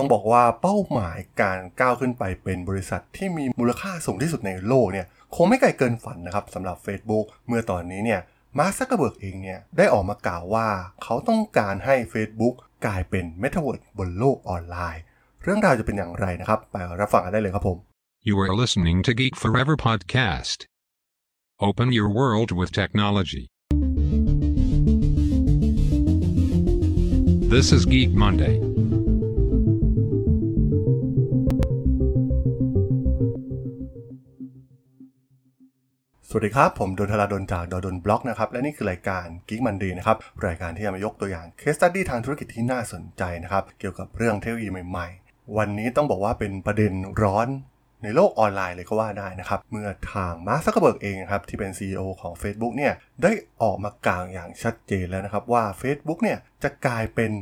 ต้องบอกว่าเป้าหมายการก้าวขึ้นไปเป็นบริษัทที่มีมูลค่าสูงที่สุดในโลกเนี่ยคงไม่ไกลเกินฝันนะครับสำหรับ Facebook เมื่อตอนนี้เนี่ยมาร์ค ซักเคอร์เบิร์กเองเนี่ยได้ออกมากล่าวว่าเขาต้องการให้ Facebook กลายเป็น Metaverse บนโลกออนไลน์เรื่องราวจะเป็นอย่างไรนะครับไปรับฟังกันได้เลยครับผม You are listening to Geek Forever Podcast Open your world with technology This is Geek Mondayสวัสดีครับผมดนทราดนจากดนบล็อกนะครับและนี่คือรายการ Geek Monday นะครับรายการที่จะมายกตัวอย่าง Case Study ทางธุรกิจที่น่าสนใจนะครับเกี่ยวกับเรื่องเทคโนโลยีใหม่ๆวันนี้ต้องบอกว่าเป็นประเด็นร้อนในโลกออนไลน์เลยก็ว่าได้นะครับเมื่อทางมาร์ค ซักเคอร์เบิร์กเองนะครับที่เป็น CEO ของ Facebook เนี่ยได้ออกมากล่าวอย่างชัดเจนแล้วนะครับว่า Facebook เนี่ยจะกลายเป็น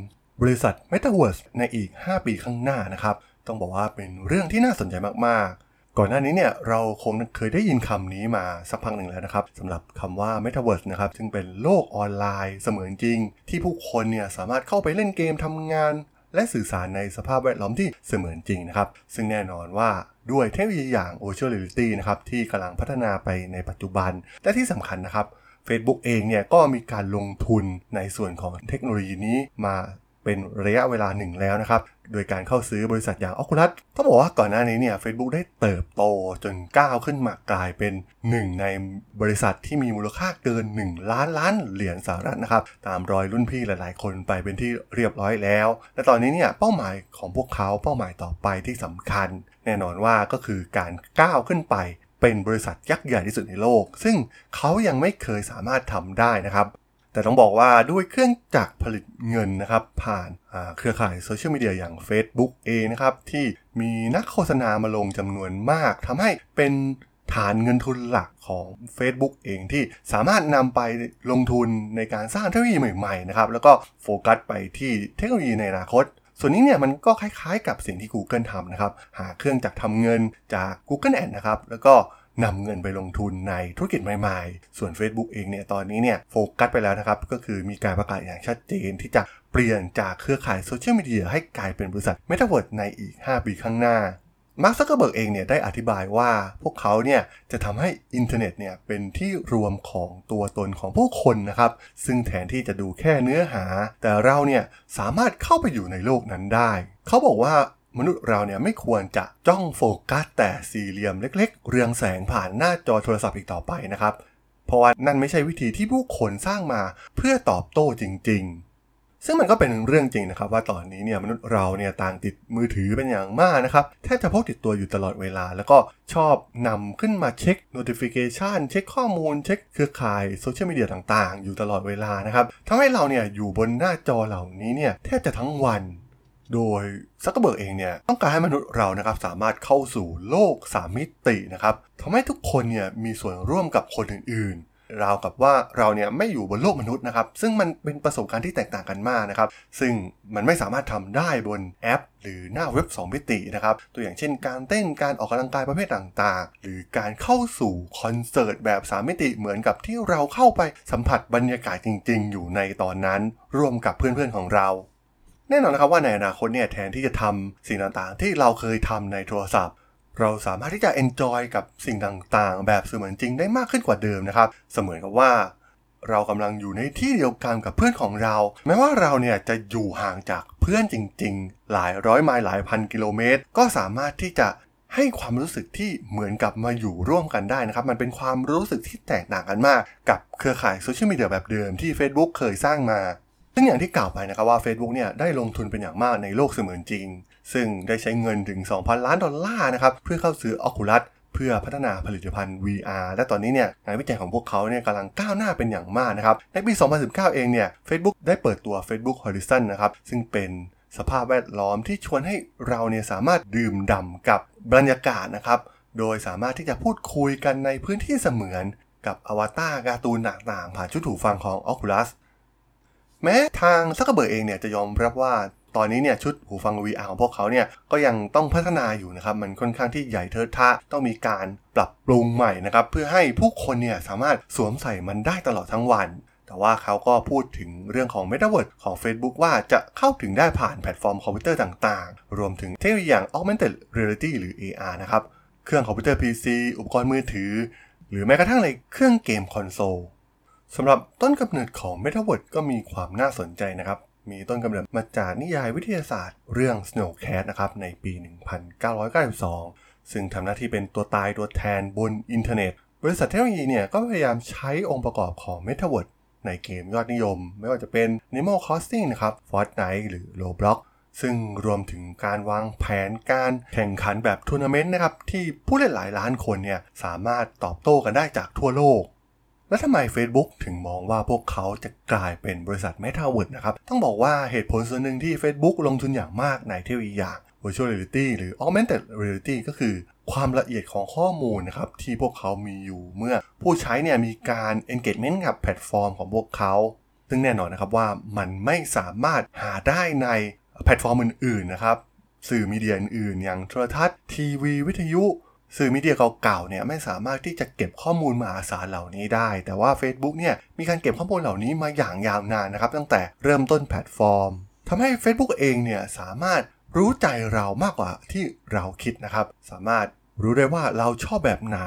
บริษัท Metaverse ในอีก5ปีข้างหน้านะครับต้องบอกว่าเป็นเรื่องที่น่าสนใจมากๆก่อนหน้านี้เนี่ยเราคงเคยได้ยินคำนี้มาสักพักหนึ่งแล้วนะครับสำหรับคำว่า Metaverse นะครับซึ่งเป็นโลกออนไลน์เสมือนจริงที่ผู้คนเนี่ยสามารถเข้าไปเล่นเกมทำงานและสื่อสารในสภาพแวดล้อมที่เสมือนจริงนะครับซึ่งแน่นอนว่าด้วยเทคโนโลยีอย่าง Virtual Reality นะครับที่กำลังพัฒนาไปในปัจจุบันและที่สำคัญนะครับ Facebook เองเนี่ยก็มีการลงทุนในส่วนของเทคโนโลยีนี้มาเป็นระยะเวลาหนึ่งแล้วนะครับโดยการเข้าซื้อบริษัทอย่าง Oculus ต้องบอกว่าก่อนหน้านี้เนี่ย Facebook ได้เติบโตจนก้าวขึ้นมากลายเป็นหนึ่งในบริษัทที่มีมูลค่าเกิน1ล้านล้านเหรียญสหรัฐนะครับตามรอยรุ่นพี่หลายๆคนไปเป็นที่เรียบร้อยแล้วและตอนนี้เนี่ยเป้าหมายของพวกเขาเป้าหมายต่อไปที่สำคัญแน่นอนว่าก็คือการก้าวขึ้นไปเป็นบริษัทยักษ์ใหญ่ที่สุดในโลกซึ่งเขายังไม่เคยสามารถทำได้นะครับแต่ต้องบอกว่าด้วยเครื่องจักรผลิตเงินนะครับผ่านเครือข่ายโซเชียลมีเดียอย่าง Facebook เองนะครับที่มีนักโฆษณามาลงจำนวนมากทำให้เป็นฐานเงินทุนหลักของ Facebook เองที่สามารถนำไปลงทุนในการสร้างเทคโนโลยีใหม่ๆนะครับแล้วก็โฟกัสไปที่เทคโนโลยีในอนาคตส่วนนี้เนี่ยมันก็คล้ายๆกับสิ่งที่ Google ทำนะครับหาเครื่องจักรทำเงินจาก Google Ads นะครับแล้วก็นำเงินไปลงทุนในธุรกิจใหม่ๆส่วน Facebook เองเนี่ยตอนนี้เนี่ยโฟกัสไปแล้วนะครับก็คือมีการประกาศอย่างชัดเจนที่จะเปลี่ยนจากเครือข่ายโซเชียลมีเดียให้กลายเป็นบริษัท Metaverse ในอีก5ปีข้างหน้ามาร์ค ซักเคอร์เบิร์กเองเนี่ยได้อธิบายว่าพวกเขาเนี่ยจะทำให้อินเทอร์เน็ตเนี่ยเป็นที่รวมของตัวตนของผู้คนนะครับซึ่งแทนที่จะดูแค่เนื้อหาแต่เราเนี่ยสามารถเข้าไปอยู่ในโลกนั้นได้เขาบอกว่ามนุษย์เราเนี่ยไม่ควรจะจ้องโฟกัสแต่สี่เหลี่ยมเล็กๆเรืองแสงผ่านหน้าจอโทรศัพท์อีกต่อไปนะครับเพราะว่านั่นไม่ใช่วิธีที่ผู้คนสร้างมาเพื่อตอบโต้จริงๆซึ่งมันก็เป็นเรื่องจริงนะครับว่าตอนนี้เนี่ยมนุษย์เราเนี่ยต่างติดมือถือเป็นอย่างมากนะครับแทบจะพกติดตัวอยู่ตลอดเวลาแล้วก็ชอบนำขึ้นมาเช็ค notification เช็คข้อมูลเช็คเครือข่ายโซเชียลมีเดียต่างๆอยู่ตลอดเวลานะครับทำให้เราเนี่ยอยู่บนหน้าจอเหล่านี้เนี่ยแทบจะทั้งวันโดยซักเคอร์เบิร์กเองเนี่ยต้องการให้มนุษย์เรานะครับสามารถเข้าสู่โลก3มิตินะครับทำให้ทุกคนเนี่ยมีส่วนร่วมกับคนอื่นๆราวกับว่าเราเนี่ยไม่อยู่บนโลกมนุษย์นะครับซึ่งมันเป็นประสบการณ์ที่แตกต่างกันมากนะครับซึ่งมันไม่สามารถทำได้บนแอปหรือหน้าเว็บ2มิตินะครับตัวอย่างเช่นการเต้นการออกกำลังกายประเภทต่างๆหรือการเข้าสู่คอนเสิร์ตแบบ3มิติเหมือนกับที่เราเข้าไปสัมผัสบรรยากาศจริงๆอยู่ในตอนนั้นร่วมกับเพื่อนๆของเราแน่นอนนะครับว่าในอนาคตเนี่ยแทนที่จะทำสิ่งต่างๆที่เราเคยทำในโทรศัพท์เราสามารถที่จะ enjoy กับสิ่งต่างๆแบบเสมือนจริงได้มากขึ้นกว่าเดิมนะครับเสมือนกับว่าเรากำลังอยู่ในที่เดียวกันกับเพื่อนของเราแม้ว่าเราเนี่ยจะอยู่ห่างจากเพื่อนจริงๆหลายร้อยไมล์หลายพันกิโลเมตรก็สามารถที่จะให้ความรู้สึกที่เหมือนกับมาอยู่ร่วมกันได้นะครับมันเป็นความรู้สึกที่แตกต่างกันมากกับเครือข่ายโซเชียลมีเดียแบบเดิมที่ Facebook เคยสร้างมาซึ่งอย่างที่กล่าวไปนะครับว่า Facebook เนี่ยได้ลงทุนเป็นอย่างมากในโลกเสมือนจริงซึ่งได้ใช้เงินถึง 2,000 ล้านดอลลาร์นะครับเพื่อเข้าซื้อ Oculus เพื่อพัฒนาผลิตภัณฑ์ VR และตอนนี้เนี่ยงานวิจัยของพวกเขาเนี่ยกำลังก้าวหน้าเป็นอย่างมากนะครับในปี 2019 เองเนี่ย Facebook ได้เปิดตัว Facebook Horizon นะครับซึ่งเป็นสภาพแวดล้อมที่ชวนให้เราเนี่ยสามารถดื่มด่ำกับบรรยากาศนะครับโดยสามารถที่จะพูดคุยกันในพื้นที่เสมือนกับอวตารการ์ตูนต่างๆผ่านชุดหูฟังของ Oculusแม้ทางซักเคอร์เบิร์กเองเนี่ยจะยอมรับว่าตอนนี้เนี่ยชุดหูฟัง VR ของพวกเขาเนี่ยก็ยังต้องพัฒนาอยู่นะครับมันค่อนข้างที่ใหญ่เทอะทะต้องมีการปรับปรุงใหม่นะครับเพื่อให้ผู้คนเนี่ยสามารถสวมใส่มันได้ตลอดทั้งวัน แต่ว่าเขาก็พูดถึงเรื่องของ Metaverse ของ Facebook ว่าจะเข้าถึงได้ผ่านแพลตฟอร์มคอมพิวเตอร์ต่างๆรวมถึงเทคโนโลยีอย่าง Augmented Reality หรือ AR นะครับเครื่องคอมพิวเตอร์ PC อุปกรณ์มือถือหรือแม้กระทั่งในเครื่องเกมคอนโซลสำหรับต้นกำเนิดของ Metaverse ก็มีความน่าสนใจนะครับมีต้นกำเนิดมาจากนิยายวิทยาศาสตร์เรื่อง Snow Cat นะครับในปี 1992 ซึ่งทำหน้าที่เป็นตัวตายตัวแทนบนอินเทอร์เน็ตบริษัทเทคโนโลยีเนี่ยก็พยายามใช้องค์ประกอบของ Metaverse ในเกมยอดนิยมไม่ว่าจะเป็น Animal Crossing นะครับ Fortnite หรือ Roblox ซึ่งรวมถึงการวางแผนการแข่งขันแบบทัวร์นาเมนต์นะครับที่ผู้เล่นหลายล้านคนเนี่ยสามารถตอบโต้กันได้จากทั่วโลกแล้วทำไม Facebook ถึงมองว่าพวกเขาจะกลายเป็นบริษัท Metaverse นะครับต้องบอกว่าเหตุผลส่วนหนึ่งที่ Facebook ลงทุนอย่างมากในเทคโนโลยีอย่าง Virtual Reality หรือ Augmented Reality ก็คือความละเอียดของข้อมูลนะครับที่พวกเขามีอยู่เมื่อผู้ใช้เนี่ยมีการ engagement กับแพลตฟอร์มของพวกเขาซึ่งแน่นอนนะครับว่ามันไม่สามารถหาได้ในแพลตฟอร์มอื่นๆนะครับสื่อมีเดียอื่นๆอย่างโทรทัศน์ทีวีวิทยุสื่อมีเดียเก่าๆเนี่ยไม่สามารถที่จะเก็บข้อมูลมหาศาลเหล่านี้ได้แต่ว่า Facebook เนี่ยมีการเก็บข้อมูลเหล่านี้มาอย่างยาวนานนะครับตั้งแต่เริ่มต้นแพลตฟอร์มทำให้ Facebook เองเนี่ยสามารถรู้ใจเรามากกว่าที่เราคิดนะครับสามารถรู้ได้ว่าเราชอบแบบไหน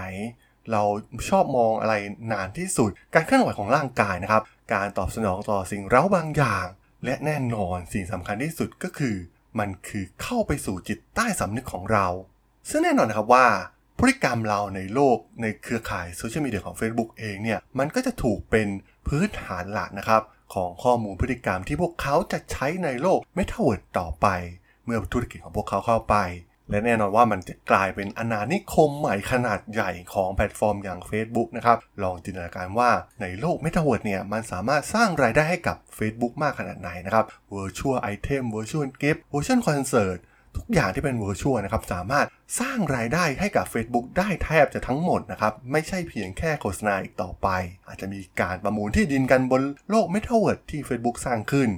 เราชอบมองอะไรนานที่สุดการเคลื่อนไหวของร่างกายนะครับการตอบสนองต่อสิ่งเร้าบางอย่างและแน่นอนสิ่งสำคัญที่สุดก็คือมันคือเข้าไปสู่จิตใต้สำนึกของเราซึ่งแน่นอนนะครับว่าพฤติกรรมเราในโลกในเครือข่ายโซเชียลมีเดียของ Facebook เองเนี่ยมันก็จะถูกเป็นพื้นฐานหลักนะครับของข้อมูลพฤติกรรมที่พวกเขาจะใช้ในโลก Metaverse ต่อไปเมื่อธุรกิจของพวกเขาเข้าไปและแน่นอนว่ามันจะกลายเป็นอาณานิคมใหม่ขนาดใหญ่ของแพลตฟอร์มอย่าง Facebook นะครับลองจินตนาการว่าในโลก Metaverse เนี่ยมันสามารถสร้างรายได้ให้กับ Facebook มากขนาดไหนนะครับ Virtual Item Virtual Gift Virtual Concertทุกอย่างที่เป็น Virtual นะครับสามารถสร้างรายได้ให้กับ Facebook ได้แทบจะทั้งหมดนะครับไม่ใช่เพียงแค่โฆษณาอีกต่อไปอาจจะมีการประมูลที่ดินกันบนโลก Metaverse ที่ Facebook สร้างขึ้น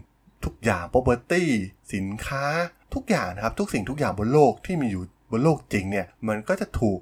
ทุกอย่าง property สินค้าทุกอย่างนะครับทุกสิ่งทุกอย่างบนโลกที่มีอยู่บนโลกจริงเนี่ยมันก็จะถูก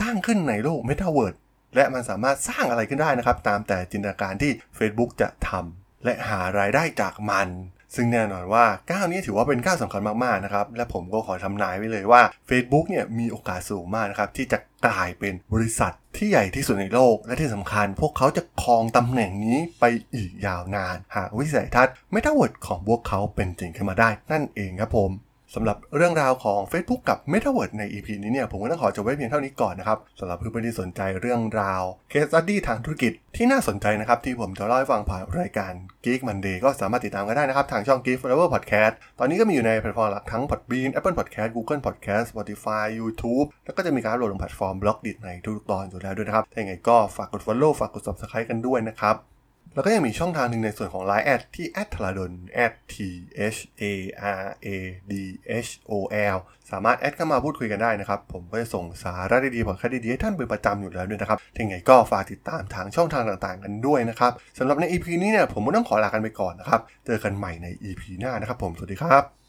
สร้างขึ้นในโลก Metaverse และมันสามารถสร้างอะไรขึ้นได้นะครับตามแต่จินตนาการที่ Facebook จะทำและหารายได้จากมันซึ่งแน่นอนว่าก้าวนี้ถือว่าเป็นก้าวสำคัญมากๆนะครับและผมก็ขอทำนายไว้เลยว่า Facebook เนี่ยมีโอกาสสูงมากนะครับที่จะกลายเป็นบริษัทที่ใหญ่ที่สุดในโลกและที่สำคัญพวกเขาจะครองตำแหน่งนี้ไปอีกยาวนานหากวิสัยทัศน์ Metaverse ของพวกเขาเป็นจริงขึ้นมาได้นั่นเองครับผมสำหรับเรื่องราวของ Facebook กับ Metaverse ใน EP นี้เนี่ยผมก็ต้องขอจบไว้เพียงเท่านี้ก่อนนะครับสำหรับเพื่อนๆที่สนใจเรื่องราว Case Study ทางธุรกิจที่น่าสนใจนะครับที่ผมจะเล่าให้ฟังผ่านรายการ Geek Monday ก็สามารถติดตามกันได้นะครับทางช่อง Geek Forever Podcast ตอนนี้ก็มีอยู่ในแพลตฟอร์มหลักทั้ง Podbean Apple Podcast Google Podcast Spotify YouTube แล้วก็จะมีการอัปโหลดลงแพลตฟอร์ม Blogdit ในทุกตอนอยู่แล้วด้วยนะครับถ้าอย่างไรก็ฝากกด Follow ฝากกด Subscribe กันด้วยนะครับแล้วก็ยังมีช่องทางหนึ่งในส่วนของ Line แอดที่ @thardol @thardol สามารถแอดเข้ามาพูดคุยกันได้นะครับผมก็จะส่งสาระดีๆพอดแคสต์ดีๆให้ท่านเป็นประจำอยู่แล้วด้วยนะครับยังไงก็ฝากติดตามทางช่องทางต่างๆกันด้วยนะครับสำหรับใน EP นี้เนี่ยผมต้องขอลากันไปก่อนนะครับเจอกันใหม่ใน EP หน้านะครับผมสวัสดีครับ